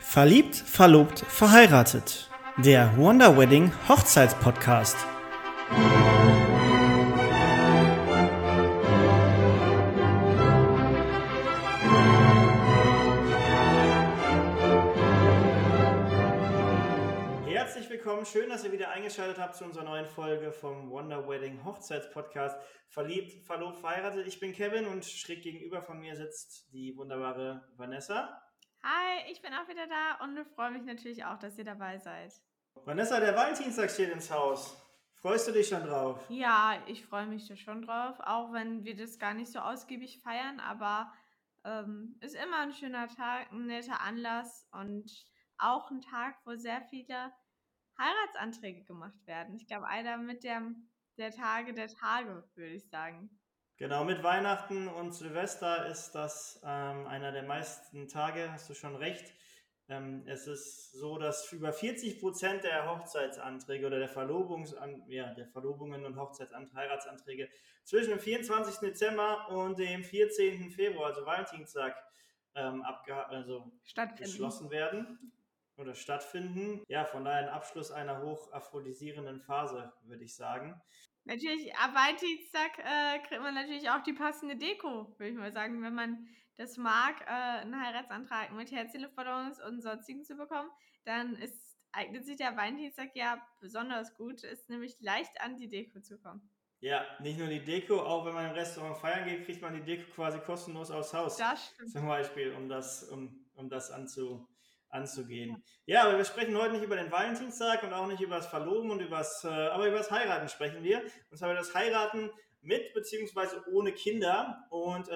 Verliebt, verlobt, verheiratet. Der Wonder Wedding Hochzeitspodcast. Herzlich willkommen, schön, dass ihr wieder eingeschaltet habt zu unserer neuen Folge vom Wonder Wedding Hochzeitspodcast. Verliebt, verlobt, verheiratet. Ich bin Kevin und schräg gegenüber von mir sitzt die wunderbare Vanessa. Hi, ich bin auch wieder da und freue mich natürlich auch, dass ihr dabei seid. Vanessa, der Valentinstag steht ins Haus. Freust du dich schon drauf? Ja, ich freue mich da schon drauf, auch wenn wir das gar nicht so ausgiebig feiern, aber ist immer ein schöner Tag, ein netter Anlass und auch ein Tag, wo sehr viele Heiratsanträge gemacht werden. Ich glaube, einer mit der Tage der Tage, würde ich sagen. Genau, mit Weihnachten und Silvester ist das einer der meisten Tage, hast du schon recht. Es ist so, dass über 40% der Hochzeitsanträge oder der Verlobungen und Heiratsanträge zwischen dem 24. Dezember und dem 14. Februar, also Valentinstag, geschlossen werden oder stattfinden. Ja, von daher ein Abschluss einer hochaphrodisierenden Phase, würde ich sagen. Natürlich, ab Valentinstag kriegt man natürlich auch die passende Deko, würde ich mal sagen. Wenn man das mag, einen Heiratsantrag mit Herzchenluftballons und sonstigen zu bekommen, dann eignet sich der Valentinstag ja besonders gut, ist nämlich leicht an die Deko zu kommen. Ja, nicht nur die Deko, auch wenn man im Restaurant feiern geht, kriegt man die Deko quasi kostenlos aufs Haus. Das stimmt. Zum Beispiel, um das anzugehen. Ja, aber wir sprechen heute nicht über den Valentinstag und auch nicht über das Verloben, aber über das Heiraten sprechen wir. Und zwar über das Heiraten mit beziehungsweise ohne Kinder. Und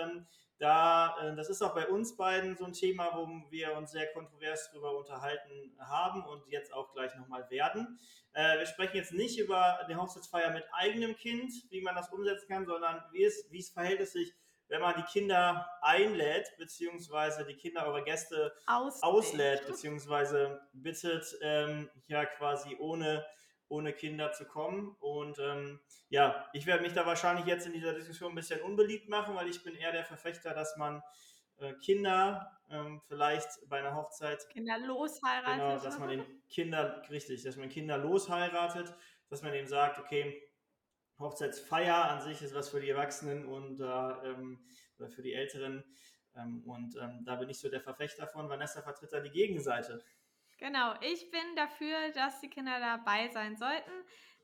das ist auch bei uns beiden so ein Thema, wo wir uns sehr kontrovers darüber unterhalten haben und jetzt auch gleich nochmal werden. Wir sprechen jetzt nicht über die Hochzeitsfeier mit eigenem Kind, wie man das umsetzen kann, sondern wie es verhält es sich, wenn man die Kinder einlädt, beziehungsweise die Kinder eurer Gäste auslädt, beziehungsweise bittet, quasi ohne Kinder zu kommen. Und ich werde mich da wahrscheinlich jetzt in dieser Diskussion ein bisschen unbeliebt machen, weil ich bin eher der Verfechter, dass man Kinder vielleicht bei einer Hochzeit... Kinder losheiratet. Genau, dass man Kinder losheiratet, dass man eben sagt, okay, Hochzeitsfeier an sich ist was für die Erwachsenen und oder für die Älteren. Da bin ich so der Verfechter von. Vanessa vertritt da die Gegenseite. Genau, ich bin dafür, dass die Kinder dabei sein sollten.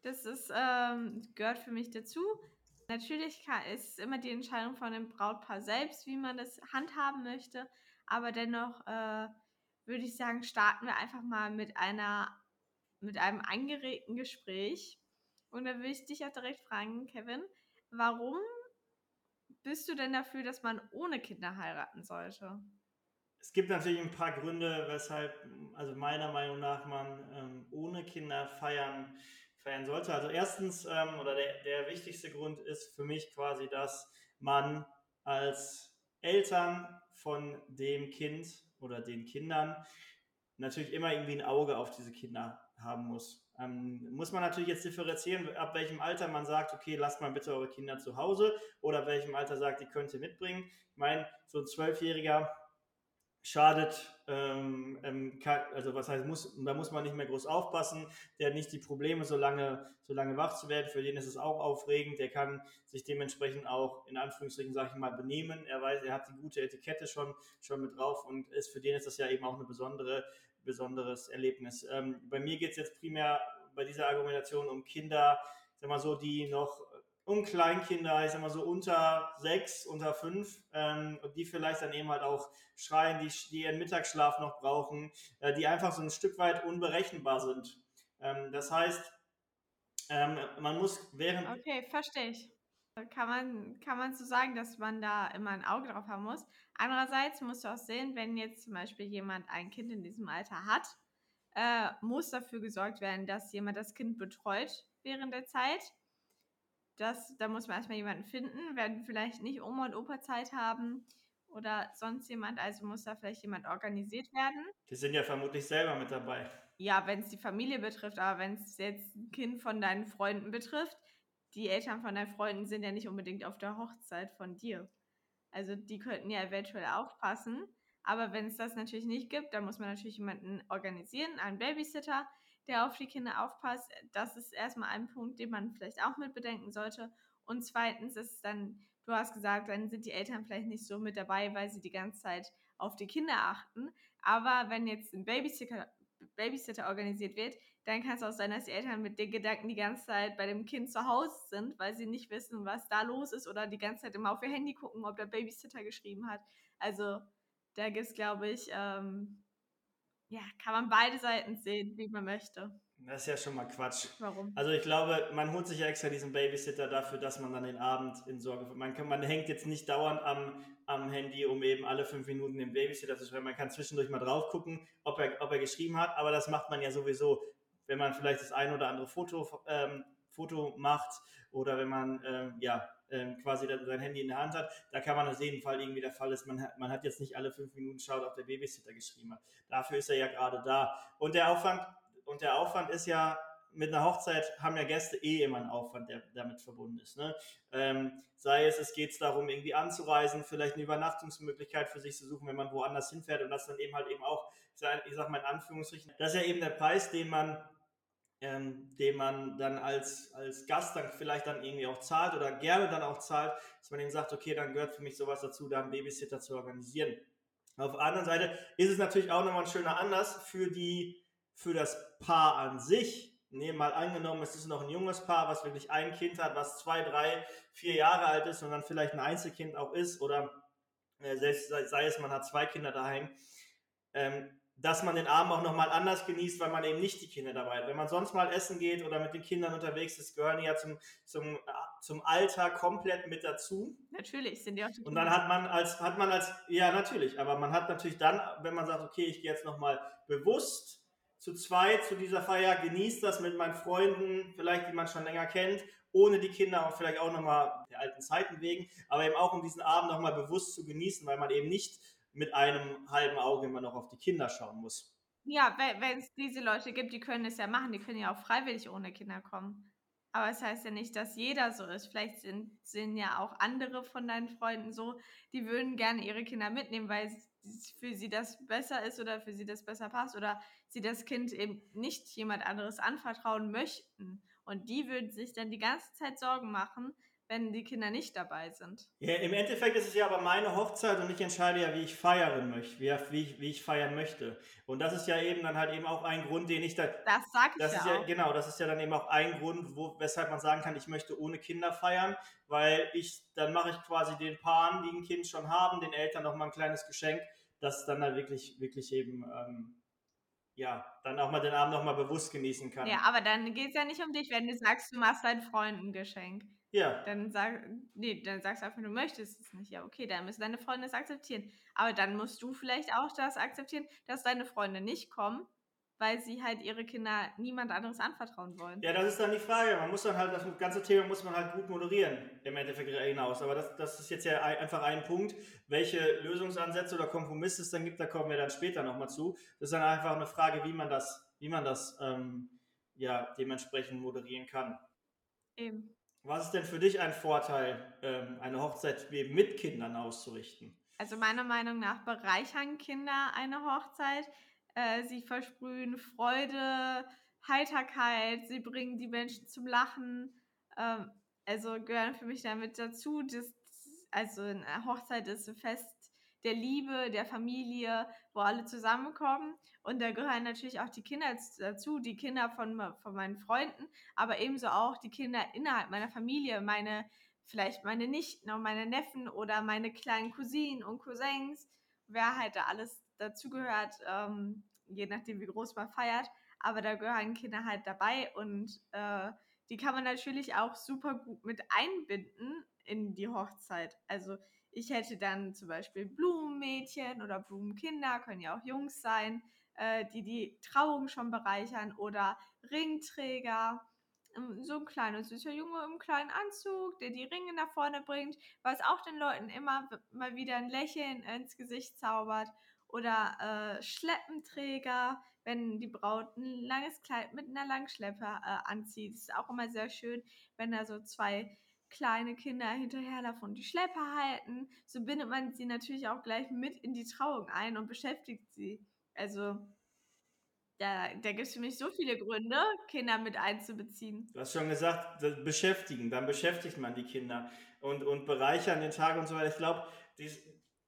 Das gehört für mich dazu. Natürlich ist immer die Entscheidung von dem Brautpaar selbst, wie man das handhaben möchte. Aber dennoch würde ich sagen, starten wir einfach mal mit einem angeregten Gespräch. Und da will ich dich ja direkt fragen, Kevin, warum bist du denn dafür, dass man ohne Kinder heiraten sollte? Es gibt natürlich ein paar Gründe, weshalb, also meiner Meinung nach, man ohne Kinder feiern sollte. Also erstens, der wichtigste Grund ist für mich quasi, dass man als Eltern von dem Kind oder den Kindern natürlich immer irgendwie ein Auge auf diese Kinder haben muss. Muss man natürlich jetzt differenzieren, ab welchem Alter man sagt, okay, lasst mal bitte eure Kinder zu Hause, oder ab welchem Alter sagt, die könnt ihr mitbringen. Ich meine, so ein 12-Jähriger schadet, da muss man nicht mehr groß aufpassen, der hat nicht die Probleme, so lange wach zu werden, für den ist es auch aufregend, der kann sich dementsprechend auch, in Anführungsstrichen, sage ich mal, benehmen, er hat die gute Etikette schon mit drauf und für den ist das ja eben auch eine besonderes Erlebnis. Bei mir geht es jetzt primär bei dieser Argumentation um Kinder, um Kleinkinder, unter 6, unter 5, und die vielleicht dann eben halt auch schreien, die ihren Mittagsschlaf noch brauchen, die einfach so ein Stück weit unberechenbar sind. Das heißt, man muss während... Okay, verstehe ich. Kann man so sagen, dass man da immer ein Auge drauf haben muss. Andererseits musst du auch sehen, wenn jetzt zum Beispiel jemand ein Kind in diesem Alter hat, muss dafür gesorgt werden, dass jemand das Kind betreut während der Zeit. Da muss man erstmal jemanden finden, werden vielleicht nicht Oma und Opa Zeit haben oder sonst jemand, also muss da vielleicht jemand organisiert werden. Die sind ja vermutlich selber mit dabei. Ja, wenn es die Familie betrifft, aber wenn es jetzt ein Kind von deinen Freunden betrifft, die Eltern von deinen Freunden sind ja nicht unbedingt auf der Hochzeit von dir. Also die könnten ja eventuell aufpassen, Aber wenn es das natürlich nicht gibt, dann muss man natürlich jemanden organisieren, einen Babysitter, der auf die Kinder aufpasst. Das ist erstmal ein Punkt, den man vielleicht auch mit bedenken sollte. Und zweitens ist es dann, du hast gesagt, dann sind die Eltern vielleicht nicht so mit dabei, weil sie die ganze Zeit auf die Kinder achten. Aber wenn jetzt ein Babysitter organisiert wird, dann kann es auch sein, dass die Eltern mit den Gedanken die ganze Zeit bei dem Kind zu Hause sind, weil sie nicht wissen, was da los ist oder die ganze Zeit immer auf ihr Handy gucken, ob der Babysitter geschrieben hat. Also da gibt es, glaube ich, kann man beide Seiten sehen, wie man möchte. Das ist ja schon mal Quatsch. Warum? Also ich glaube, man holt sich ja extra diesen Babysitter dafür, dass man dann den Abend in Sorge... Man hängt jetzt nicht dauernd am Handy, um eben alle 5 Minuten den Babysitter zu schreiben. Man kann zwischendurch mal drauf gucken, ob er geschrieben hat, aber das macht man ja sowieso, wenn man vielleicht das ein oder andere Foto macht oder wenn man quasi sein Handy in der Hand hat, da kann man auf jeden Fall irgendwie der Fall ist, man hat jetzt nicht alle 5 Minuten schaut, ob der Babysitter geschrieben hat. Dafür ist er ja gerade da. Und der Aufwand ist ja, mit einer Hochzeit haben ja Gäste eh immer einen Aufwand, der damit verbunden ist. Ne? Sei es geht darum, irgendwie anzureisen, vielleicht eine Übernachtungsmöglichkeit für sich zu suchen, wenn man woanders hinfährt und das dann eben halt eben auch, ich sag mal in Anführungsstrichen, das ist ja eben der Preis, den man dann als Gast dann vielleicht dann irgendwie auch zahlt oder gerne dann auch zahlt, dass man eben sagt, okay, dann gehört für mich sowas dazu, da einen Babysitter zu organisieren. Auf der anderen Seite ist es natürlich auch nochmal ein schöner Anlass für das Paar an sich. Ne, mal angenommen, es ist noch ein junges Paar, was wirklich ein Kind hat, was 2, 3, 4 Jahre alt ist und dann vielleicht ein Einzelkind auch ist oder selbst sei es, man hat 2 Kinder daheim, dass man den Abend auch nochmal anders genießt, weil man eben nicht die Kinder dabei hat. Wenn man sonst mal essen geht oder mit den Kindern unterwegs ist, gehören die ja zum Alter komplett mit dazu. Natürlich sind die auch die Kinder. Und dann hat man natürlich dann, wenn man sagt, okay, ich gehe jetzt nochmal bewusst zu 2 zu dieser Feier, genießt das mit meinen Freunden, vielleicht die man schon länger kennt, ohne die Kinder und vielleicht auch nochmal der alten Zeiten wegen, aber eben auch um diesen Abend nochmal bewusst zu genießen, weil man eben nicht mit einem halben Auge immer noch auf die Kinder schauen muss. Ja, wenn es diese Leute gibt, die können es ja machen, die können ja auch freiwillig ohne Kinder kommen. Aber es heißt ja nicht, dass jeder so ist. Vielleicht sind ja auch andere von deinen Freunden so, die würden gerne ihre Kinder mitnehmen, weil für sie das besser ist oder für sie das besser passt oder sie das Kind eben nicht jemand anderes anvertrauen möchten. Und die würden sich dann die ganze Zeit Sorgen machen, wenn die Kinder nicht dabei sind. Ja, im Endeffekt ist es ja aber meine Hochzeit und ich entscheide ja, wie ich feiern möchte, wie ich feiern möchte. Und das ist ja eben dann halt eben auch ein Grund, den ich da... Das sag ich ja auch. Genau, das ist ja dann eben auch ein Grund, weshalb man sagen kann, ich möchte ohne Kinder feiern, weil dann mache ich quasi den Paaren, die ein Kind schon haben, den Eltern nochmal ein kleines Geschenk, das dann halt wirklich, wirklich eben... dann auch mal den Abend nochmal bewusst genießen kann. Ja, aber dann geht es ja nicht um dich, wenn du sagst, du machst deinen Freunden ein Geschenk. Ja. Dann sagst du einfach, du möchtest es nicht. Ja, okay, dann müssen deine Freunde es akzeptieren. Aber dann musst du vielleicht auch das akzeptieren, dass deine Freunde nicht kommen, weil sie halt ihre Kinder niemand anderes anvertrauen wollen. Ja, das ist dann die Frage. Man muss dann halt, das ganze Thema muss man halt gut moderieren, im Endeffekt hinaus. Aber das ist jetzt ja einfach ein Punkt, welche Lösungsansätze oder Kompromisse es dann gibt, da kommen wir dann später nochmal zu. Das ist dann einfach eine Frage, wie man das dementsprechend moderieren kann. Eben. Was ist denn für dich ein Vorteil, eine Hochzeit mit Kindern auszurichten? Also meiner Meinung nach bereichern Kinder eine Hochzeit. Sie versprühen Freude, Heiterkeit, sie bringen die Menschen zum Lachen. Also gehören für mich damit dazu. Also eine Hochzeit ist ein Fest der Liebe, der Familie, wo alle zusammenkommen. Und da gehören natürlich auch die Kinder dazu, die Kinder von meinen Freunden, aber ebenso auch die Kinder innerhalb meiner Familie, vielleicht meine Nichten und meine Neffen oder meine kleinen Cousinen und Cousins, wer halt da alles dazugehört, je nachdem wie groß man feiert, aber da gehören Kinder halt dabei und die kann man natürlich auch super gut mit einbinden in die Hochzeit. Also ich hätte dann zum Beispiel Blumenmädchen oder Blumenkinder, können ja auch Jungs sein, die Trauung schon bereichern oder Ringträger, so ein kleiner süßer Junge im kleinen Anzug, der die Ringe nach vorne bringt, was auch den Leuten immer mal wieder ein Lächeln ins Gesicht zaubert. Oder Schleppenträger, wenn die Braut ein langes Kleid mit einer Langschleppe anzieht. Das ist auch immer sehr schön, wenn da so zwei kleine Kinder hinterherlaufen und die Schlepper halten, so bindet man sie natürlich auch gleich mit in die Trauung ein und beschäftigt sie. Also da gibt es für mich so viele Gründe, Kinder mit einzubeziehen. Du hast schon gesagt, das beschäftigen, dann beschäftigt man die Kinder und bereichern den Tag und so weiter. Ich glaube,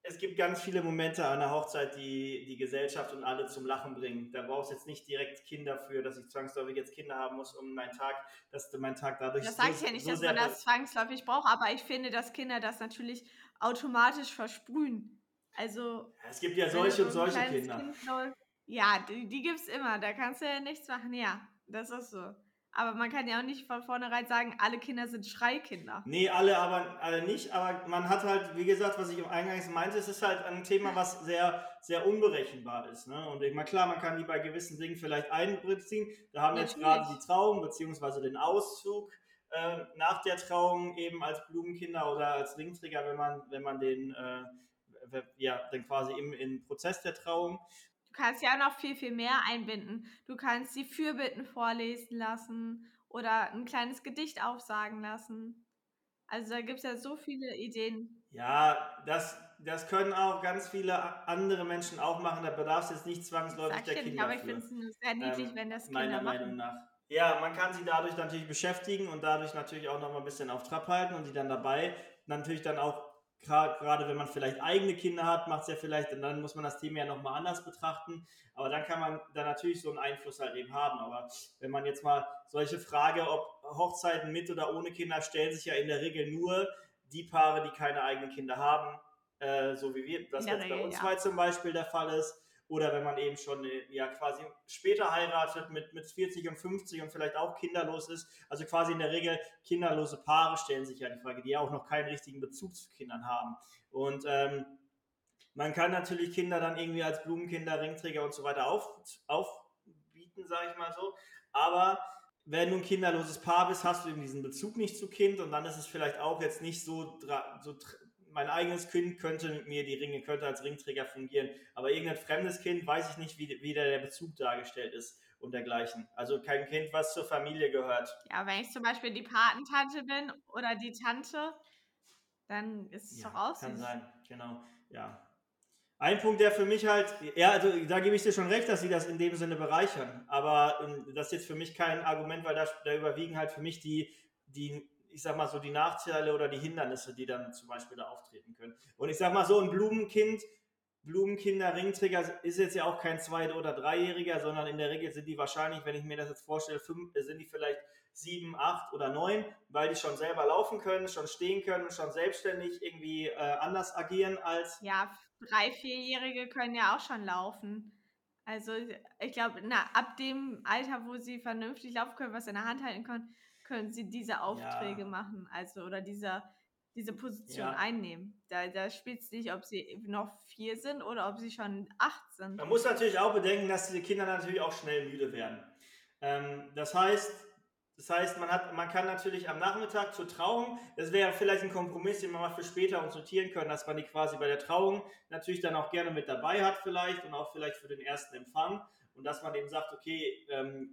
es gibt ganz viele Momente an der Hochzeit, die die Gesellschaft und alle zum Lachen bringen. Da brauchst du jetzt nicht direkt Kinder für, dass ich zwangsläufig jetzt Kinder haben muss, um meinen Tag, dass mein Tag dadurch so sehr... Das sage ich ja nicht, dass man das zwangsläufig braucht, aber ich finde, dass Kinder das natürlich automatisch versprühen. Also... Es gibt ja solche und solche Kinder. Ja, die gibt's immer, da kannst du ja nichts machen, ja, das ist so. Aber man kann ja auch nicht von vornherein sagen, alle Kinder sind Schreikinder. Nee, alle nicht, aber man hat halt, wie gesagt, was ich eingangs meinte, es ist halt ein Thema, was sehr, sehr unberechenbar ist, ne? Und immer klar, man kann die bei gewissen Dingen vielleicht einbeziehen. Da haben wir jetzt gerade die Trauung, beziehungsweise den Auszug nach der Trauung eben als Blumenkinder oder als Ringträger, wenn man den, dann quasi im Prozess der Trauung. Du kannst ja noch viel, viel mehr einbinden. Du kannst die Fürbitten vorlesen lassen oder ein kleines Gedicht aufsagen lassen. Also da gibt es ja so viele Ideen. Ja, das können auch ganz viele andere Menschen auch machen. Da bedarf es jetzt nicht zwangsläufig der Kinder. Aber ich finde es sehr niedlich, wenn das Kinder machen. Meiner Meinung nach. Ja, man kann sie dadurch natürlich beschäftigen und dadurch natürlich auch nochmal ein bisschen auf Trab halten und sie dann dabei natürlich dann auch, gerade wenn man vielleicht eigene Kinder hat, macht es ja vielleicht, und dann muss man das Thema ja nochmal anders betrachten, aber dann kann man da natürlich so einen Einfluss halt eben haben, aber wenn man jetzt mal solche Frage, ob Hochzeiten mit oder ohne Kinder, stellen sich ja in der Regel nur die Paare, die keine eigenen Kinder haben, so wie wir, das jetzt bei uns zwei zum Beispiel der Fall ist, oder wenn man eben schon ja quasi später heiratet mit 40 und 50 und vielleicht auch kinderlos ist. Also quasi in der Regel kinderlose Paare stellen sich ja die Frage, die ja auch noch keinen richtigen Bezug zu Kindern haben. Und man kann natürlich Kinder dann irgendwie als Blumenkinder, Ringträger und so weiter aufbieten, sage ich mal so. Aber wenn du ein kinderloses Paar bist, hast du eben diesen Bezug nicht zu Kind und dann ist es vielleicht auch jetzt nicht so mein eigenes Kind könnte mit mir die Ringe, könnte als Ringträger fungieren, aber irgendein fremdes Kind, weiß ich nicht, wie der Bezug dargestellt ist und dergleichen. Also kein Kind, was zur Familie gehört. Ja, wenn ich zum Beispiel die Patentante bin oder die Tante, dann ist es doch aus. Kann sein, genau, ja. Ein Punkt, der für mich halt, ja, also da gebe ich dir schon recht, dass sie das in dem Sinne bereichern, aber das ist jetzt für mich kein Argument, weil da überwiegen halt für mich die ich sag mal so, die Nachteile oder die Hindernisse, die dann zum Beispiel da auftreten können. Und ich sag mal so, ein Blumenkinder, Ringträger ist jetzt ja auch kein 2- oder 3-Jähriger, sondern in der Regel sind die wahrscheinlich, wenn ich mir das jetzt vorstelle, sind die vielleicht 7, 8 oder 9, weil die schon selber laufen können, schon stehen können, schon selbstständig irgendwie anders agieren als... Ja, 3-, 4-Jährige können ja auch schon laufen. Also ich glaube, ab dem Alter, wo sie vernünftig laufen können, was in der Hand halten können sie diese Aufträge machen, also oder diese Position einnehmen. Da spielt es nicht, ob sie noch 4 sind oder ob sie schon 8 sind. Man muss natürlich auch bedenken, dass diese Kinder natürlich auch schnell müde werden. Das heißt, man kann natürlich am Nachmittag zur Trauung, das wäre vielleicht ein Kompromiss, den man mal für später und sortieren können, dass man die quasi bei der Trauung natürlich dann auch gerne mit dabei hat vielleicht und auch vielleicht für den ersten Empfang. Und dass man eben sagt, okay,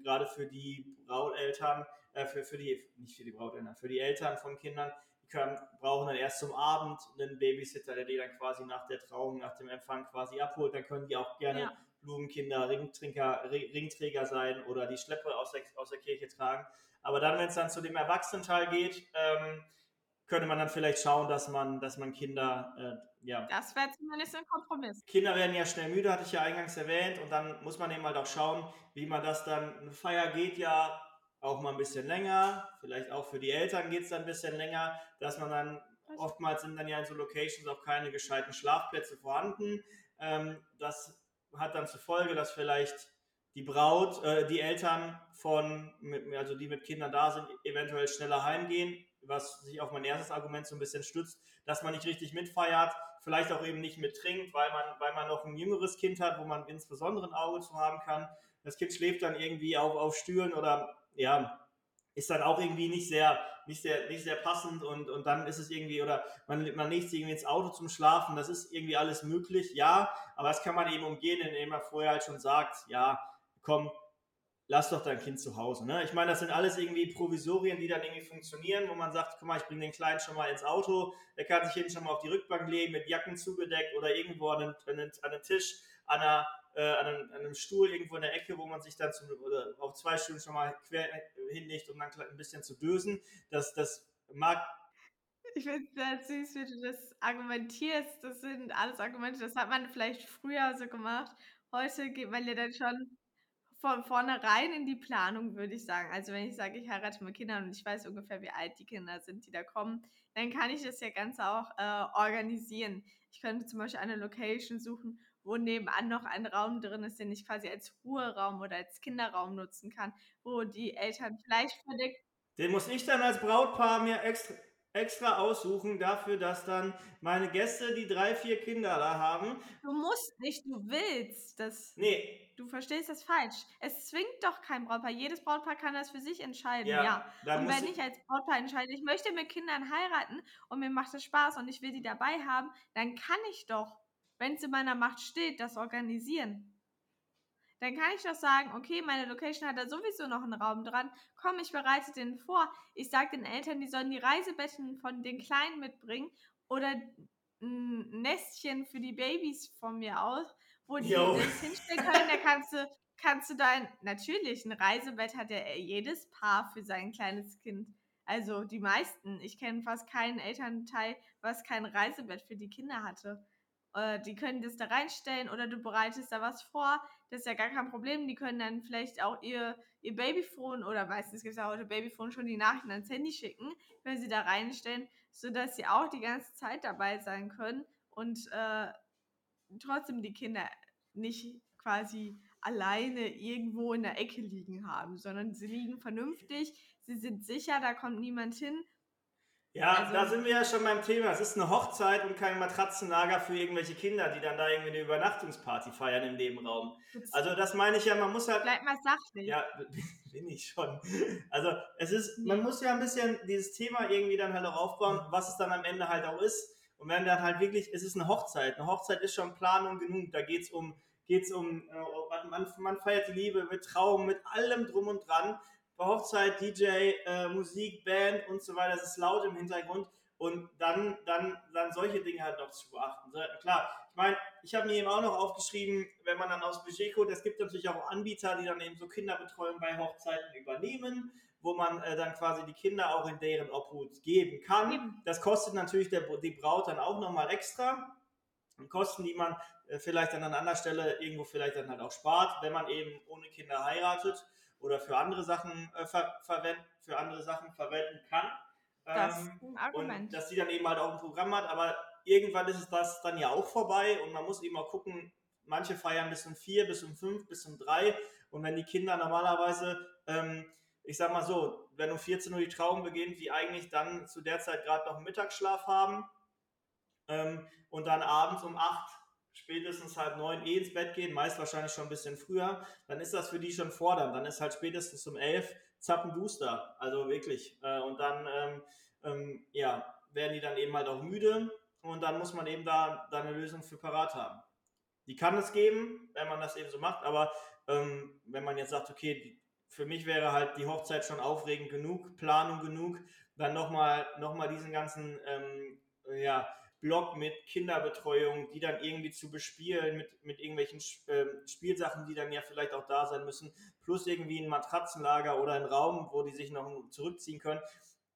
gerade für die Brauteltern, für die Eltern von Kindern, die brauchen dann erst zum Abend einen Babysitter, der die dann quasi nach der Trauung, nach dem Empfang quasi abholt. Dann können die auch gerne Blumenkinder, Ringträger sein oder die Schleppe aus der Kirche tragen. Aber dann, wenn es dann zu dem Erwachsenenteil geht, könnte man dann vielleicht schauen, dass man Kinder... Das wäre zumindest ein Kompromiss. Kinder werden ja schnell müde, hatte ich ja eingangs erwähnt. Und dann muss man eben halt auch schauen, wie man das dann... Eine Feier geht ja auch mal ein bisschen länger. Vielleicht auch für die Eltern geht es dann ein bisschen länger. Dass man dann... Oftmals sind dann ja in so Locations auch keine gescheiten Schlafplätze vorhanden. Das hat dann zur Folge, dass vielleicht die Braut, die Eltern also die mit Kindern da sind, eventuell schneller heimgehen, was sich auf mein erstes Argument so ein bisschen stützt, dass man nicht richtig mitfeiert, vielleicht auch eben nicht mittrinkt, weil man noch ein jüngeres Kind hat, wo man insbesondere ein Auge zu haben kann. Das Kind schläft dann irgendwie auf Stühlen oder ist dann auch irgendwie nicht sehr passend und dann ist es irgendwie, oder man legt sich irgendwie ins Auto zum Schlafen, das ist irgendwie alles möglich, aber das kann man eben umgehen, indem man vorher halt schon sagt, ja, komm, lass doch dein Kind zu Hause. Ne? Ich meine, das sind alles irgendwie Provisorien, die dann irgendwie funktionieren, wo man sagt, guck mal, ich bringe den Kleinen schon mal ins Auto, der kann sich hinten schon mal auf die Rückbank legen, mit Jacken zugedeckt oder irgendwo an einem Tisch, an einem Stuhl irgendwo in der Ecke, wo man sich dann oder auf zwei Stühlen schon mal quer hinlegt, um dann ein bisschen zu dösen. Das mag... Ich finde es sehr süß, wie du das argumentierst. Das sind alles Argumente, das hat man vielleicht früher so gemacht. Heute geht man ja dann schon von vornherein in die Planung, würde ich sagen. Also wenn ich sage, ich heirate mit Kindern und ich weiß ungefähr, wie alt die Kinder sind, die da kommen, dann kann ich das ja ganz auch organisieren. Ich könnte zum Beispiel eine Location suchen, wo nebenan noch ein Raum drin ist, den ich quasi als Ruheraum oder als Kinderraum nutzen kann, wo die Eltern vielleicht verdeckt... Den muss ich dann als Brautpaar mir extra aussuchen dafür, dass dann meine Gäste, die 3, 4 Kinder da haben. Du musst nicht, du willst. Das, nee. Du verstehst das falsch. Es zwingt doch kein Brautpaar. Jedes Brautpaar kann das für sich entscheiden, ja. Und wenn ich als Brautpaar entscheide, ich möchte mit Kindern heiraten und mir macht das Spaß und ich will die dabei haben, dann kann ich doch, wenn es in meiner Macht steht, das organisieren. Dann kann ich doch sagen, okay, meine Location hat da sowieso noch einen Raum dran. Komm, ich bereite den vor. Ich sage den Eltern, die sollen die Reisebetten von den Kleinen mitbringen oder ein Nestchen für die Babys von mir aus, wo die das hinstellen können. Da kannst du natürlich, ein Reisebett hat ja jedes Paar für sein kleines Kind. Also die meisten. Ich kenne fast keinen Elternteil, was kein Reisebett für die Kinder hatte. Die können das da reinstellen oder du bereitest da was vor, das ist ja gar kein Problem, die können dann vielleicht auch ihr Babyphone oder meistens gibt es ja heute Babyphone schon die Nachrichten ans Handy schicken, wenn sie da reinstellen, sodass sie auch die ganze Zeit dabei sein können und trotzdem die Kinder nicht quasi alleine irgendwo in der Ecke liegen haben, sondern sie liegen vernünftig, sie sind sicher, da kommt niemand hin. Ja, also, da sind wir ja schon beim Thema. Es ist eine Hochzeit und kein Matratzenlager für irgendwelche Kinder, die dann da irgendwie eine Übernachtungsparty feiern im Nebenraum. Also das meine ich ja, man muss halt... Bleib mal sachlich. Ja, bin ich schon. Also es ist, man muss ja ein bisschen dieses Thema irgendwie dann halt auch aufbauen, was es dann am Ende halt auch ist. Und wenn dann halt wirklich, es ist eine Hochzeit. Eine Hochzeit ist schon Planung genug. Da geht's um man feiert die Liebe mit Trauung, mit allem drum und dran. Bei Hochzeit, DJ, Musik, Band und so weiter, es ist laut im Hintergrund und dann solche Dinge halt noch zu beachten. So, klar, ich meine, ich habe mir eben auch noch aufgeschrieben, wenn man dann aus Budget guckt, es gibt natürlich auch Anbieter, die dann eben so Kinderbetreuung bei Hochzeiten übernehmen, wo man dann quasi die Kinder auch in deren Obhut geben kann. Das kostet natürlich die Braut dann auch nochmal extra. Kosten, die man vielleicht dann an anderer Stelle irgendwo vielleicht dann halt auch spart, wenn man eben ohne Kinder heiratet oder für andere Sachen verwenden kann. Das ist ein Argument. Und dass die dann eben halt auch ein Programm hat, aber irgendwann ist es das dann ja auch vorbei und man muss eben auch gucken, manche feiern bis um 4, bis um 5, bis um 3 und wenn die Kinder normalerweise, ich sag mal so, wenn um 14 Uhr die Trauung beginnt, die eigentlich dann zu der Zeit gerade noch einen Mittagsschlaf haben und dann abends um 8 spätestens 8:30 ins Bett gehen, meist wahrscheinlich schon ein bisschen früher, dann ist das für die schon fordernd. Dann ist halt spätestens um 11 zappenduster, also wirklich. Und dann werden die dann eben halt auch müde und dann muss man eben da eine Lösung für parat haben. Die kann es geben, wenn man das eben so macht, aber wenn man jetzt sagt, okay, für mich wäre halt die Hochzeit schon aufregend genug, Planung genug, dann nochmal diesen ganzen, Blog mit Kinderbetreuung, die dann irgendwie zu bespielen, mit irgendwelchen Spielsachen, die dann ja vielleicht auch da sein müssen, plus irgendwie ein Matratzenlager oder ein Raum, wo die sich noch zurückziehen können,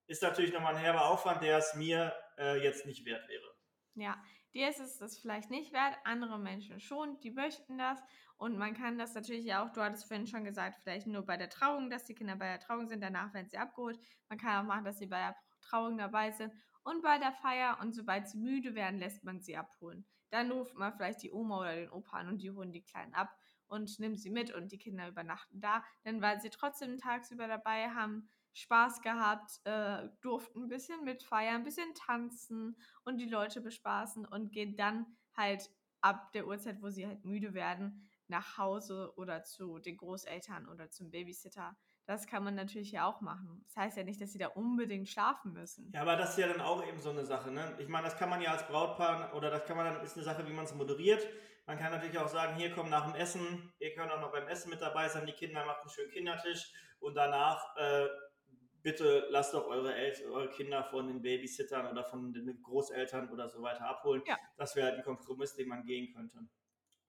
ist natürlich nochmal ein herber Aufwand, der es mir jetzt nicht wert wäre. Ja, dir ist es das vielleicht nicht wert, andere Menschen schon, die möchten das und man kann das natürlich ja auch, du hattest vorhin schon gesagt, vielleicht nur bei der Trauung, dass die Kinder bei der Trauung sind, danach werden sie abgeholt, man kann auch machen, dass sie bei der Trauung dabei sind und bei der Feier und sobald sie müde werden, lässt man sie abholen. Dann ruft man vielleicht die Oma oder den Opa an und die holen die Kleinen ab und nimmt sie mit und die Kinder übernachten da. Dann waren sie trotzdem tagsüber dabei, haben Spaß gehabt, durften ein bisschen mitfeiern, ein bisschen tanzen und die Leute bespaßen und gehen dann halt ab der Uhrzeit, wo sie halt müde werden, nach Hause oder zu den Großeltern oder zum Babysitter. Das kann man natürlich ja auch machen. Das heißt ja nicht, dass sie da unbedingt schlafen müssen. Ja, aber das ist ja dann auch eben so eine Sache, ne? Ich meine, das kann man ja als Brautpaar, oder das kann man dann, ist eine Sache, wie man es moderiert. Man kann natürlich auch sagen, hier kommt nach dem Essen, ihr könnt auch noch beim Essen mit dabei sein, die Kinder machen einen schönen Kindertisch und danach bitte lasst doch eure Kinder von den Babysittern oder von den Großeltern oder so weiter abholen. Ja. Das wäre halt ein Kompromiss, den man gehen könnte.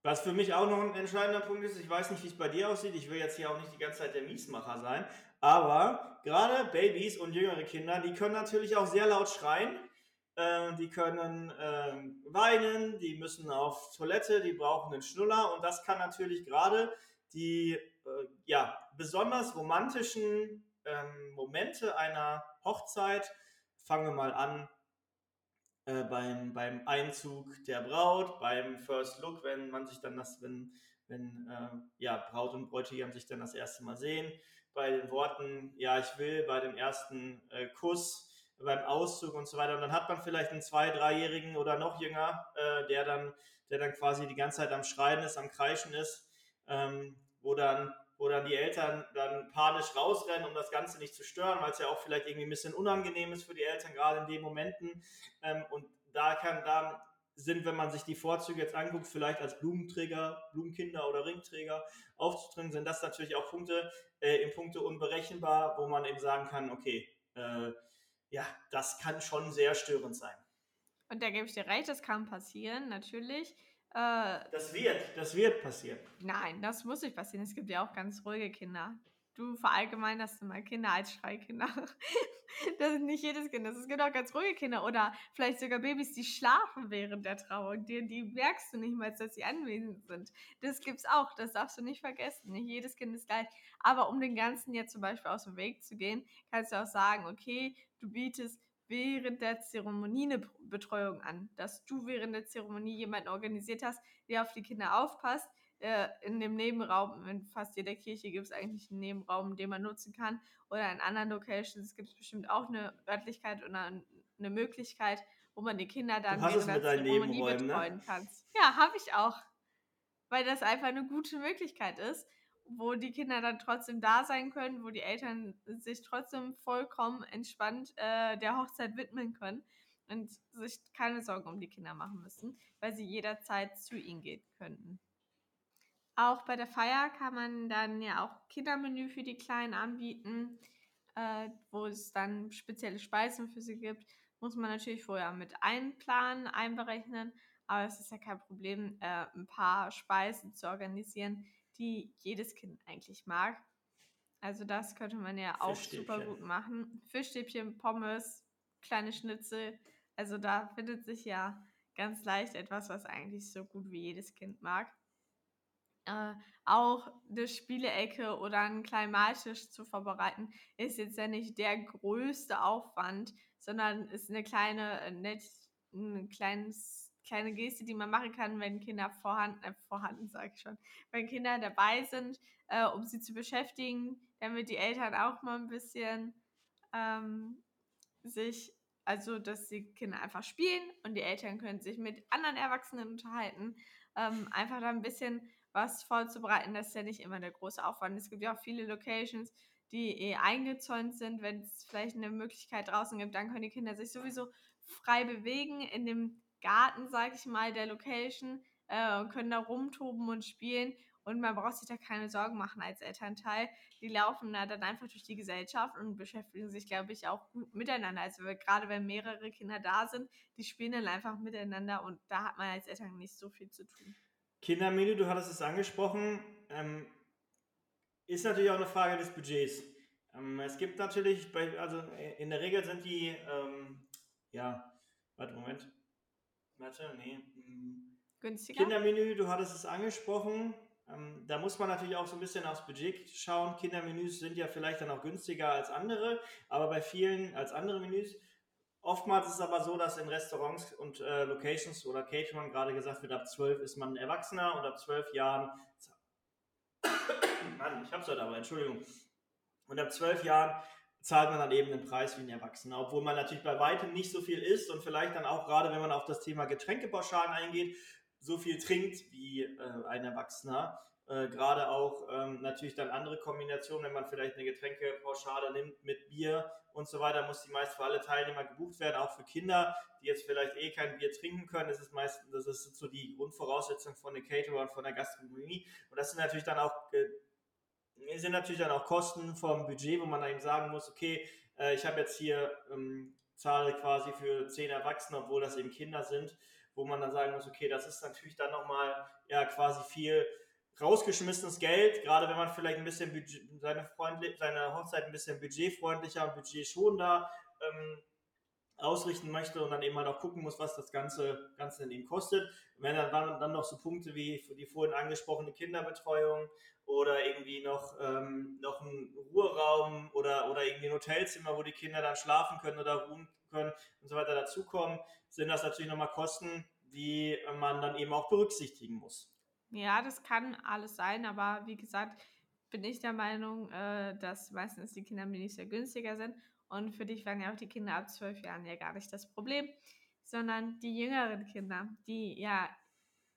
Was für mich auch noch ein entscheidender Punkt ist, ich weiß nicht, wie es bei dir aussieht, ich will jetzt hier auch nicht die ganze Zeit der Miesmacher sein, aber gerade Babys und jüngere Kinder, die können natürlich auch sehr laut schreien, die können weinen, die müssen auf Toilette, die brauchen einen Schnuller und das kann natürlich gerade die besonders romantischen Momente einer Hochzeit, fangen wir mal an, beim Einzug der Braut, beim First Look, wenn Braut und Bräutigam sich dann das erste Mal sehen, bei den Worten, ja, ich will, bei dem ersten Kuss, beim Auszug und so weiter. Und dann hat man vielleicht einen 2-, 3-Jährigen oder noch jünger, der dann quasi die ganze Zeit am Schreien ist, am Kreischen ist, wo dann die Eltern dann panisch rausrennen, um das Ganze nicht zu stören, weil es ja auch vielleicht irgendwie ein bisschen unangenehm ist für die Eltern, gerade in den Momenten. Und da sind, wenn man sich die Vorzüge jetzt anguckt, vielleicht als Blumenträger, Blumenkinder oder Ringträger aufzutreten, sind das natürlich auch Punkte, unberechenbar, wo man eben sagen kann, das kann schon sehr störend sein. Und da gebe ich dir recht, das kann passieren, natürlich. Das wird passieren. Nein, das muss nicht passieren. Es gibt ja auch ganz ruhige Kinder. Du verallgemeinerst immer Kinder als Schreikinder. Das ist nicht jedes Kind. Es gibt auch ganz ruhige Kinder oder vielleicht sogar Babys, die schlafen während der Trauung. Die merkst du nicht mal, dass sie anwesend sind. Das gibt's auch. Das darfst du nicht vergessen. Nicht jedes Kind ist gleich. Aber um den Ganzen jetzt zum Beispiel aus dem Weg zu gehen, kannst du auch sagen, okay, du bietest während der Zeremonie eine Betreuung an, dass du während der Zeremonie jemanden organisiert hast, der auf die Kinder aufpasst. In dem Nebenraum, in fast jeder Kirche gibt es eigentlich einen Nebenraum, den man nutzen kann, oder in anderen Locations gibt es bestimmt auch eine Örtlichkeit oder eine Möglichkeit, wo man die Kinder dann während der Zeremonie betreuen kannst. Ja, habe ich auch, weil das einfach eine gute Möglichkeit ist, wo die Kinder dann trotzdem da sein können, wo die Eltern sich trotzdem vollkommen entspannt der Hochzeit widmen können und sich keine Sorgen um die Kinder machen müssen, weil sie jederzeit zu ihnen gehen könnten. Auch bei der Feier kann man dann ja auch Kindermenü für die Kleinen anbieten, wo es dann spezielle Speisen für sie gibt. Muss man natürlich vorher mit einplanen, einberechnen, aber es ist ja kein Problem, ein paar Speisen zu organisieren, die jedes Kind eigentlich mag. Also das könnte man ja auch super gut machen. Fischstäbchen, Pommes, kleine Schnitzel. Also da findet sich ja ganz leicht etwas, was eigentlich so gut wie jedes Kind mag. Auch eine Spielecke oder einen kleinen Maltisch zu vorbereiten, ist jetzt ja nicht der größte Aufwand, sondern ist eine kleine Geste, die man machen kann, wenn Kinder wenn Kinder dabei sind, um sie zu beschäftigen, damit die Eltern auch mal ein bisschen dass die Kinder einfach spielen und die Eltern können sich mit anderen Erwachsenen unterhalten, einfach da ein bisschen was vorzubereiten, das ist ja nicht immer der große Aufwand. Es gibt ja auch viele Locations, die eingezäunt sind, wenn es vielleicht eine Möglichkeit draußen gibt, dann können die Kinder sich sowieso frei bewegen in dem Garten, sag ich mal, der Location und können da rumtoben und spielen und man braucht sich da keine Sorgen machen als Elternteil. Die laufen da dann einfach durch die Gesellschaft und beschäftigen sich, glaube ich, auch gut miteinander. Also gerade wenn mehrere Kinder da sind, die spielen dann einfach miteinander und da hat man als Eltern nicht so viel zu tun. Kindermenü, du hattest es angesprochen, ist natürlich auch eine Frage des Budgets. Es gibt natürlich, in der Regel sind die, günstiger? Kindermenü, du hattest es angesprochen. Da muss man natürlich auch so ein bisschen aufs Budget schauen. Kindermenüs sind ja vielleicht dann auch günstiger als andere, aber bei vielen als andere Menüs. Oftmals ist es aber so, dass in Restaurants und Locations oder Caterern gerade gesagt wird, ab 12 ist man ein Erwachsener und ab 12 Jahren... Mann, ich hab's heute aber, Entschuldigung. Und ab 12 Jahren zahlt man dann eben den Preis wie ein Erwachsener, obwohl man natürlich bei weitem nicht so viel isst und vielleicht dann auch gerade, wenn man auf das Thema Getränkepauschalen eingeht, so viel trinkt wie ein Erwachsener Gerade auch natürlich dann andere Kombinationen, wenn man vielleicht eine Getränkepauschale nimmt mit Bier und so weiter, muss die meist für alle Teilnehmer gebucht werden, auch für Kinder, die jetzt vielleicht kein Bier trinken können. Das ist so die Grundvoraussetzung von der Caterer und von der Gastronomie. Und das sind natürlich dann auch Kosten vom Budget, wo man eben sagen muss, okay, ich habe jetzt hier zahle quasi für 10 Erwachsene, obwohl das eben Kinder sind, wo man dann sagen muss, okay, das ist natürlich dann nochmal ja quasi viel rausgeschmissenes Geld, gerade wenn man vielleicht ein bisschen seine Hochzeit ein bisschen budgetfreundlicher und budgetschonender ausrichten möchte und dann eben halt auch gucken muss, was das Ganze eben kostet. Und wenn dann noch so Punkte wie die vorhin angesprochene Kinderbetreuung oder irgendwie noch ein Ruheraum oder irgendwie ein Hotelzimmer, wo die Kinder dann schlafen können oder ruhen können und so weiter dazukommen, sind das natürlich nochmal Kosten, die man dann eben auch berücksichtigen muss. Ja, das kann alles sein, aber wie gesagt, bin ich der Meinung, dass meistens die Kinderminister günstiger sind und für dich waren ja auch die Kinder ab 12 Jahren ja gar nicht das Problem, sondern die jüngeren Kinder, die ja,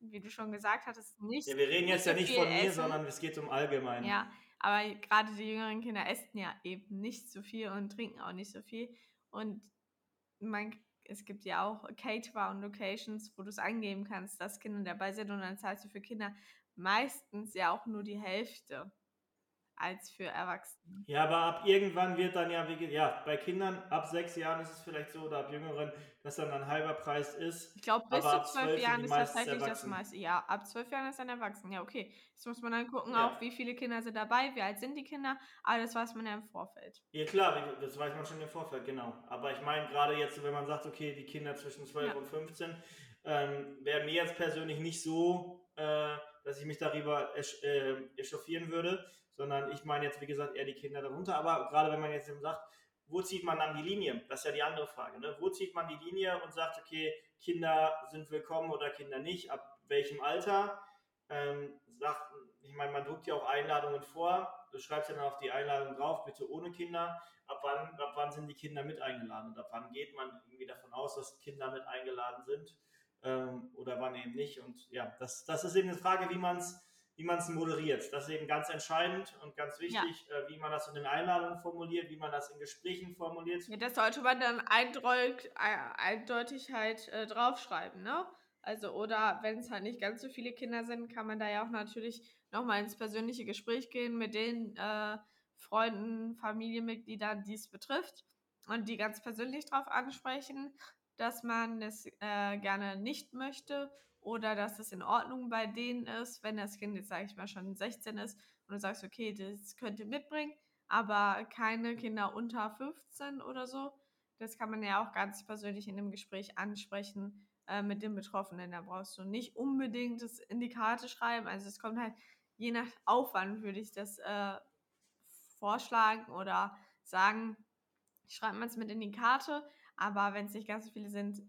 wie du schon gesagt hattest, nicht ja, wir reden jetzt ja nicht von mir, sondern es geht um allgemein. Ja, aber gerade die jüngeren Kinder essen ja eben nicht so viel und trinken auch nicht so viel und es gibt ja auch Caterer und Locations, wo du es angeben kannst, dass Kinder dabei sind und dann zahlst du für Kinder meistens ja auch nur die Hälfte als für Erwachsene. Ja, aber ab irgendwann wird dann bei Kindern ab 6 Jahren ist es vielleicht so oder ab Jüngeren, dass dann ein halber Preis ist. Ich glaube, bis zu 12 Jahren ist tatsächlich das meiste. Ja, ab 12 Jahren ist dann erwachsen. Ja, okay. Jetzt muss man dann gucken, auch wie viele Kinder sind dabei, wie alt sind die Kinder, aber das weiß man ja im Vorfeld. Ja, klar, das weiß man schon im Vorfeld, genau. Aber ich meine, gerade jetzt, wenn man sagt, okay, die Kinder zwischen 12 und 15, wäre mir jetzt persönlich nicht so, dass ich mich darüber echauffieren würde, sondern ich meine jetzt, wie gesagt, eher die Kinder darunter. Aber gerade wenn man jetzt eben sagt, wo zieht man dann die Linie? Das ist ja die andere Frage. Ne? Wo zieht man die Linie und sagt, okay, Kinder sind willkommen oder Kinder nicht? Ab welchem Alter? Ich meine, man druckt ja auch Einladungen vor. Du schreibst ja dann auf die Einladung drauf, bitte ohne Kinder. Ab wann sind die Kinder mit eingeladen? Und ab wann geht man irgendwie davon aus, dass Kinder mit eingeladen sind? Oder wann eben nicht? Und ja, das ist eben eine Frage, wie man es moderiert. Das ist eben ganz entscheidend und ganz wichtig, wie man das in den Einladungen formuliert, wie man das in Gesprächen formuliert. Ja, das sollte man dann eindeutig halt draufschreiben, ne? Also, oder wenn es halt nicht ganz so viele Kinder sind, kann man da ja auch natürlich nochmal ins persönliche Gespräch gehen mit den Freunden, Familienmitgliedern, die es betrifft und die ganz persönlich drauf ansprechen, dass man das gerne nicht möchte. Oder dass es in Ordnung bei denen ist, wenn das Kind jetzt, sage ich mal, schon 16 ist und du sagst, okay, das könnt ihr mitbringen, aber keine Kinder unter 15 oder so. Das kann man ja auch ganz persönlich in dem Gespräch ansprechen mit den Betroffenen. Da brauchst du nicht unbedingt das in die Karte schreiben. Also es kommt halt, je nach Aufwand würde ich das vorschlagen oder sagen, schreibt man es mit in die Karte, aber wenn es nicht ganz so viele sind,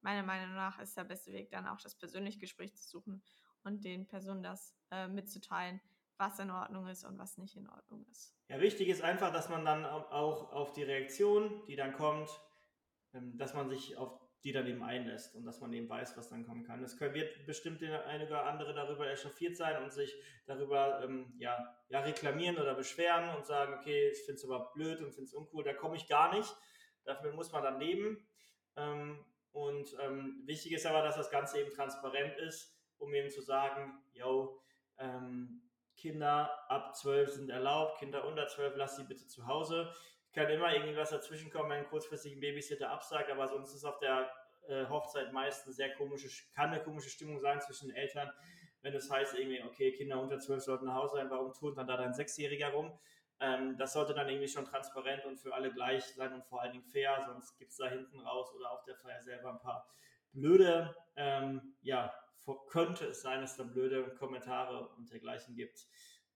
meiner Meinung nach ist der beste Weg dann auch das persönliche Gespräch zu suchen und den Personen das mitzuteilen, was in Ordnung ist und was nicht in Ordnung ist. Ja, wichtig ist einfach, dass man dann auch auf die Reaktion, die dann kommt, dass man sich auf die dann eben einlässt und dass man eben weiß, was dann kommen kann. Es wird bestimmt einige andere darüber echauffiert sein und sich darüber reklamieren oder beschweren und sagen, okay, ich finde es aber blöd und finde es uncool, da komme ich gar nicht. Dafür muss man dann leben. Und wichtig ist aber, dass das Ganze eben transparent ist, um eben zu sagen, Kinder ab 12 sind erlaubt, Kinder unter 12 lasst sie bitte zu Hause. Kann immer irgendwas dazwischen kommen, wenn kurzfristig ein Babysitter absagt, aber sonst ist auf der Hochzeit meist eine komische Stimmung sein zwischen den Eltern, wenn es heißt irgendwie, okay, Kinder unter 12 sollten nach Hause sein, warum tut dann da dein 6-Jähriger rum? Das sollte dann irgendwie schon transparent und für alle gleich sein und vor allen Dingen fair, sonst gibt es da hinten raus oder auf der Feier selber ein paar blöde, könnte es sein, dass da blöde Kommentare und dergleichen gibt.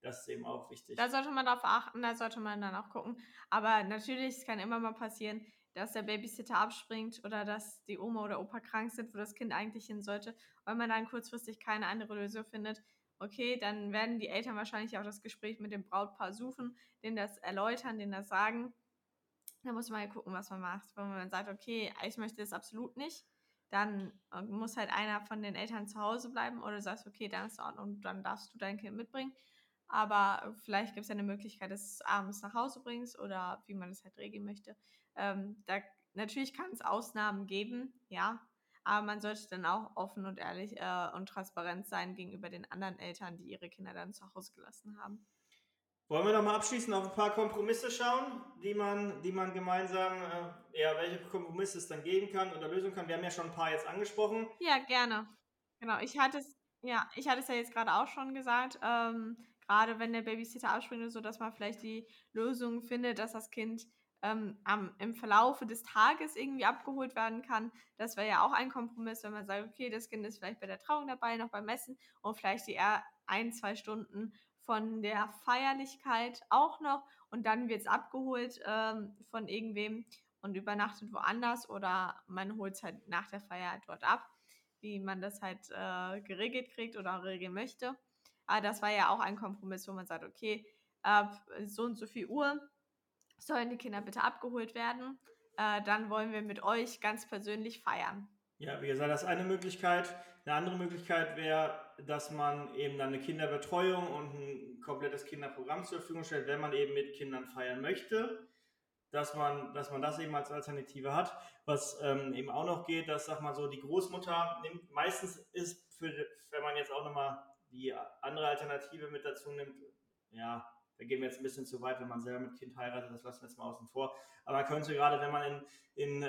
Das ist eben auch wichtig. Da sollte man darauf achten, da sollte man dann auch gucken. Aber natürlich, es kann immer mal passieren, dass der Babysitter abspringt oder dass die Oma oder Opa krank sind, wo das Kind eigentlich hin sollte, weil man dann kurzfristig keine andere Lösung findet. Okay, dann werden die Eltern wahrscheinlich auch das Gespräch mit dem Brautpaar suchen, denen das erläutern, denen das sagen. Da muss man ja gucken, was man macht. Wenn man sagt, okay, ich möchte das absolut nicht, dann muss halt einer von den Eltern zu Hause bleiben oder du sagst, okay, dann ist es in Ordnung und dann darfst du dein Kind mitbringen. Aber vielleicht gibt es ja eine Möglichkeit, dass du es abends nach Hause bringst oder wie man es halt regeln möchte. Da natürlich kann es Ausnahmen geben, ja, aber man sollte dann auch offen und ehrlich und transparent sein gegenüber den anderen Eltern, die ihre Kinder dann zu Hause gelassen haben. Wollen wir nochmal abschließend auf ein paar Kompromisse schauen, die man gemeinsam, welche Kompromisse es dann geben kann oder Lösungen kann? Wir haben ja schon ein paar jetzt angesprochen. Ja, gerne. Genau, ich hatte es ja jetzt gerade auch schon gesagt, gerade wenn der Babysitter abspringt oder so, dass man vielleicht die Lösung findet, dass das Kind im Verlaufe des Tages irgendwie abgeholt werden kann. Das wäre ja auch ein Kompromiss, wenn man sagt, okay, das Kind ist vielleicht bei der Trauung dabei, noch beim Messen und vielleicht die 1-2 Stunden von der Feierlichkeit auch noch und dann wird es abgeholt von irgendwem und übernachtet woanders oder man holt es halt nach der Feier dort ab, wie man das halt geregelt kriegt oder regeln möchte. Aber das war ja auch ein Kompromiss, wo man sagt, okay, ab so und so viel Uhr sollen die Kinder bitte abgeholt werden, dann wollen wir mit euch ganz persönlich feiern. Ja, wie gesagt, das ist eine Möglichkeit. Eine andere Möglichkeit wäre, dass man eben dann eine Kinderbetreuung und ein komplettes Kinderprogramm zur Verfügung stellt, wenn man eben mit Kindern feiern möchte, dass man das eben als Alternative hat. Was eben auch noch geht, dass, sag mal so, die Großmutter nimmt, meistens ist, wenn man jetzt auch nochmal die andere Alternative mit dazu nimmt, ja, da gehen wir jetzt ein bisschen zu weit, wenn man selber mit Kind heiratet, das lassen wir jetzt mal außen vor. Aber man könnte gerade, wenn man in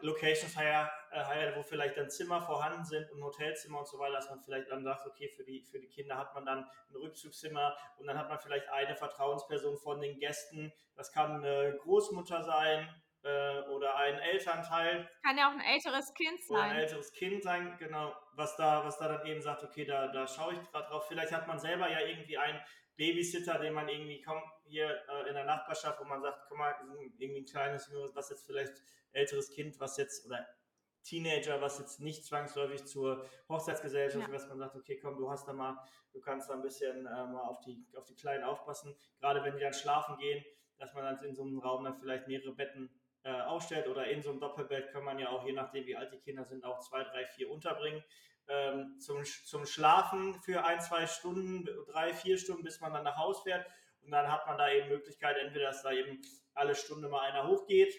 Locations heiratet, wo vielleicht dann Zimmer vorhanden sind und Hotelzimmer und so weiter, dass man vielleicht dann sagt, okay, für die Kinder hat man dann ein Rückzugszimmer und dann hat man vielleicht eine Vertrauensperson von den Gästen. Das kann eine Großmutter sein oder ein Elternteil. Kann ja auch ein älteres Kind sein. Oder ein älteres Kind sein, genau. Was da dann eben sagt, okay, da schaue ich gerade drauf. Vielleicht hat man selber ja irgendwie einen Babysitter, den man irgendwie kommt hier in der Nachbarschaft, wo man sagt, guck mal, irgendwie ein kleines, was jetzt vielleicht älteres Kind, was jetzt, oder Teenager, was jetzt nicht zwangsläufig zur Hochzeitsgesellschaft, ja, dass man sagt, okay, komm, du kannst da ein bisschen mal auf die Kleinen aufpassen, gerade wenn die dann schlafen gehen, dass man dann in so einem Raum dann vielleicht mehrere Betten aufstellt oder in so einem Doppelbett kann man ja auch, je nachdem wie alt die Kinder sind, auch 2, 3, 4 unterbringen. Zum Schlafen für 1-2 Stunden, 3-4 Stunden, bis man dann nach Hause fährt und dann hat man da eben Möglichkeit, entweder dass da eben alle Stunde mal einer hochgeht,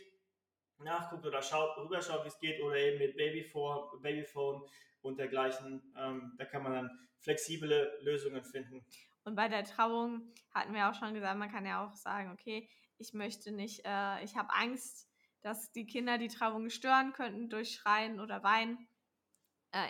nachguckt oder rüberschaut, wie es geht oder eben mit Babyphone und dergleichen, da kann man dann flexible Lösungen finden. Und bei der Trauung hatten wir auch schon gesagt, man kann ja auch sagen, okay, ich möchte nicht, ich habe Angst, dass die Kinder die Trauung stören könnten durch Schreien oder Weinen.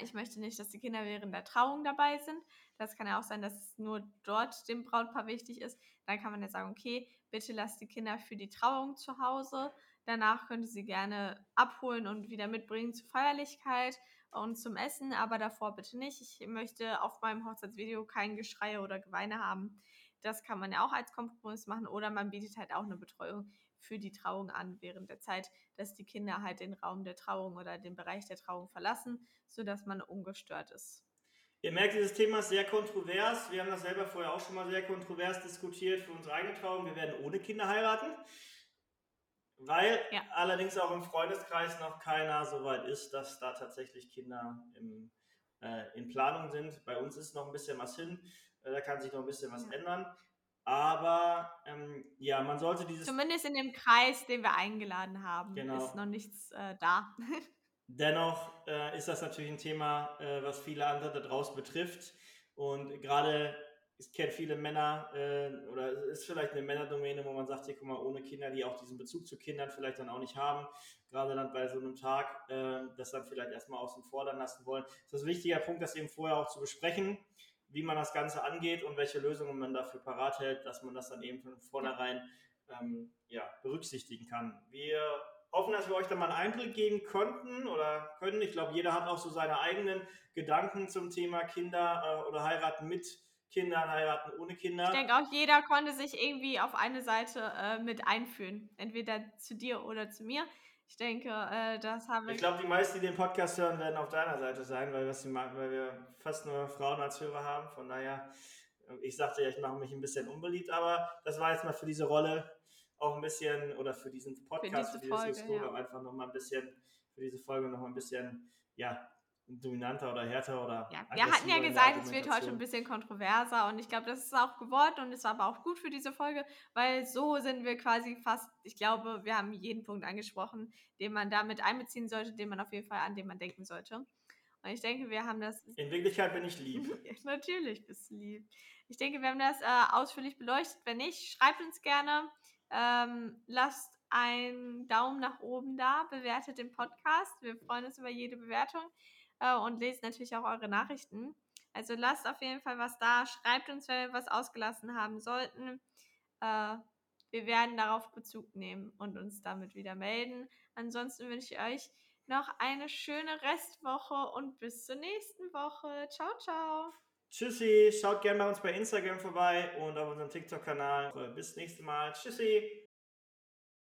Ich möchte nicht, dass die Kinder während der Trauung dabei sind. Das kann ja auch sein, dass es nur dort dem Brautpaar wichtig ist. Dann kann man ja sagen, okay, bitte lasst die Kinder für die Trauung zu Hause. Danach könnt ihr sie gerne abholen und wieder mitbringen zur Feierlichkeit und zum Essen, aber davor bitte nicht. Ich möchte auf meinem Hochzeitsvideo kein Geschrei oder Geweine haben. Das kann man ja auch als Kompromiss machen oder man bietet halt auch eine Betreuung für die Trauung an während der Zeit, dass die Kinder halt den Raum der Trauung oder den Bereich der Trauung verlassen, sodass man ungestört ist. Ihr merkt, dieses Thema ist sehr kontrovers. Wir haben das selber vorher auch schon mal sehr kontrovers diskutiert für unsere eigene Trauung. Wir werden ohne Kinder heiraten, weil allerdings auch im Freundeskreis noch keiner so weit ist, dass da tatsächlich Kinder in Planung sind. Bei uns ist noch ein bisschen was hin, da kann sich noch ein bisschen was ändern. Aber man sollte dieses... Zumindest in dem Kreis, den wir eingeladen haben, ist noch nichts da. Dennoch ist das natürlich ein Thema, was viele andere da draußen betrifft. Und gerade, ich kenne viele Männer, oder es ist vielleicht eine Männerdomäne, wo man sagt, hier, guck mal, ohne Kinder, die auch diesen Bezug zu Kindern vielleicht dann auch nicht haben, gerade dann bei so einem Tag, das dann vielleicht erstmal außen vor dann lassen wollen. Das ist ein wichtiger Punkt, das eben vorher auch zu besprechen, wie man das Ganze angeht und welche Lösungen man dafür parat hält, dass man das dann eben von vornherein berücksichtigen kann. Wir hoffen, dass wir euch da mal einen Einblick geben konnten oder können. Ich glaube, jeder hat auch so seine eigenen Gedanken zum Thema Kinder oder heiraten mit Kindern, heiraten ohne Kinder. Ich denke, auch jeder konnte sich irgendwie auf eine Seite mit einfühlen, entweder zu dir oder zu mir. Ich denke, das haben wir... Ich glaube, die meisten, die den Podcast hören, werden auf deiner Seite sein, weil wir fast nur Frauen als Hörer haben. Von daher, ich sagte ja, ich mache mich ein bisschen unbeliebt, aber das war jetzt mal für diese Rolle auch ein bisschen, oder für diesen Podcast, für dieses Folge, einfach nochmal ein bisschen für diese Folge nochmal ein bisschen, ja, dominanter oder härter oder... Ja, wir hatten ja gesagt, es wird heute ein bisschen kontroverser und ich glaube, das ist auch geworden und es war aber auch gut für diese Folge, weil so sind wir quasi fast, ich glaube, wir haben jeden Punkt angesprochen, den man da mit einbeziehen sollte, den man auf jeden Fall an den man denken sollte. Und ich denke, wir haben das... In Wirklichkeit bin ich lieb. Natürlich bist du lieb. Ich denke, wir haben das ausführlich beleuchtet. Wenn nicht, schreibt uns gerne. Lasst einen Daumen nach oben da, bewertet den Podcast. Wir freuen uns über jede Bewertung. Und lest natürlich auch eure Nachrichten. Also lasst auf jeden Fall was da. Schreibt uns, wenn wir was ausgelassen haben sollten. Wir werden darauf Bezug nehmen und uns damit wieder melden. Ansonsten wünsche ich euch noch eine schöne Restwoche und bis zur nächsten Woche. Ciao, ciao. Tschüssi. Schaut gerne bei uns bei Instagram vorbei und auf unserem TikTok-Kanal. Bis nächstes Mal. Tschüssi.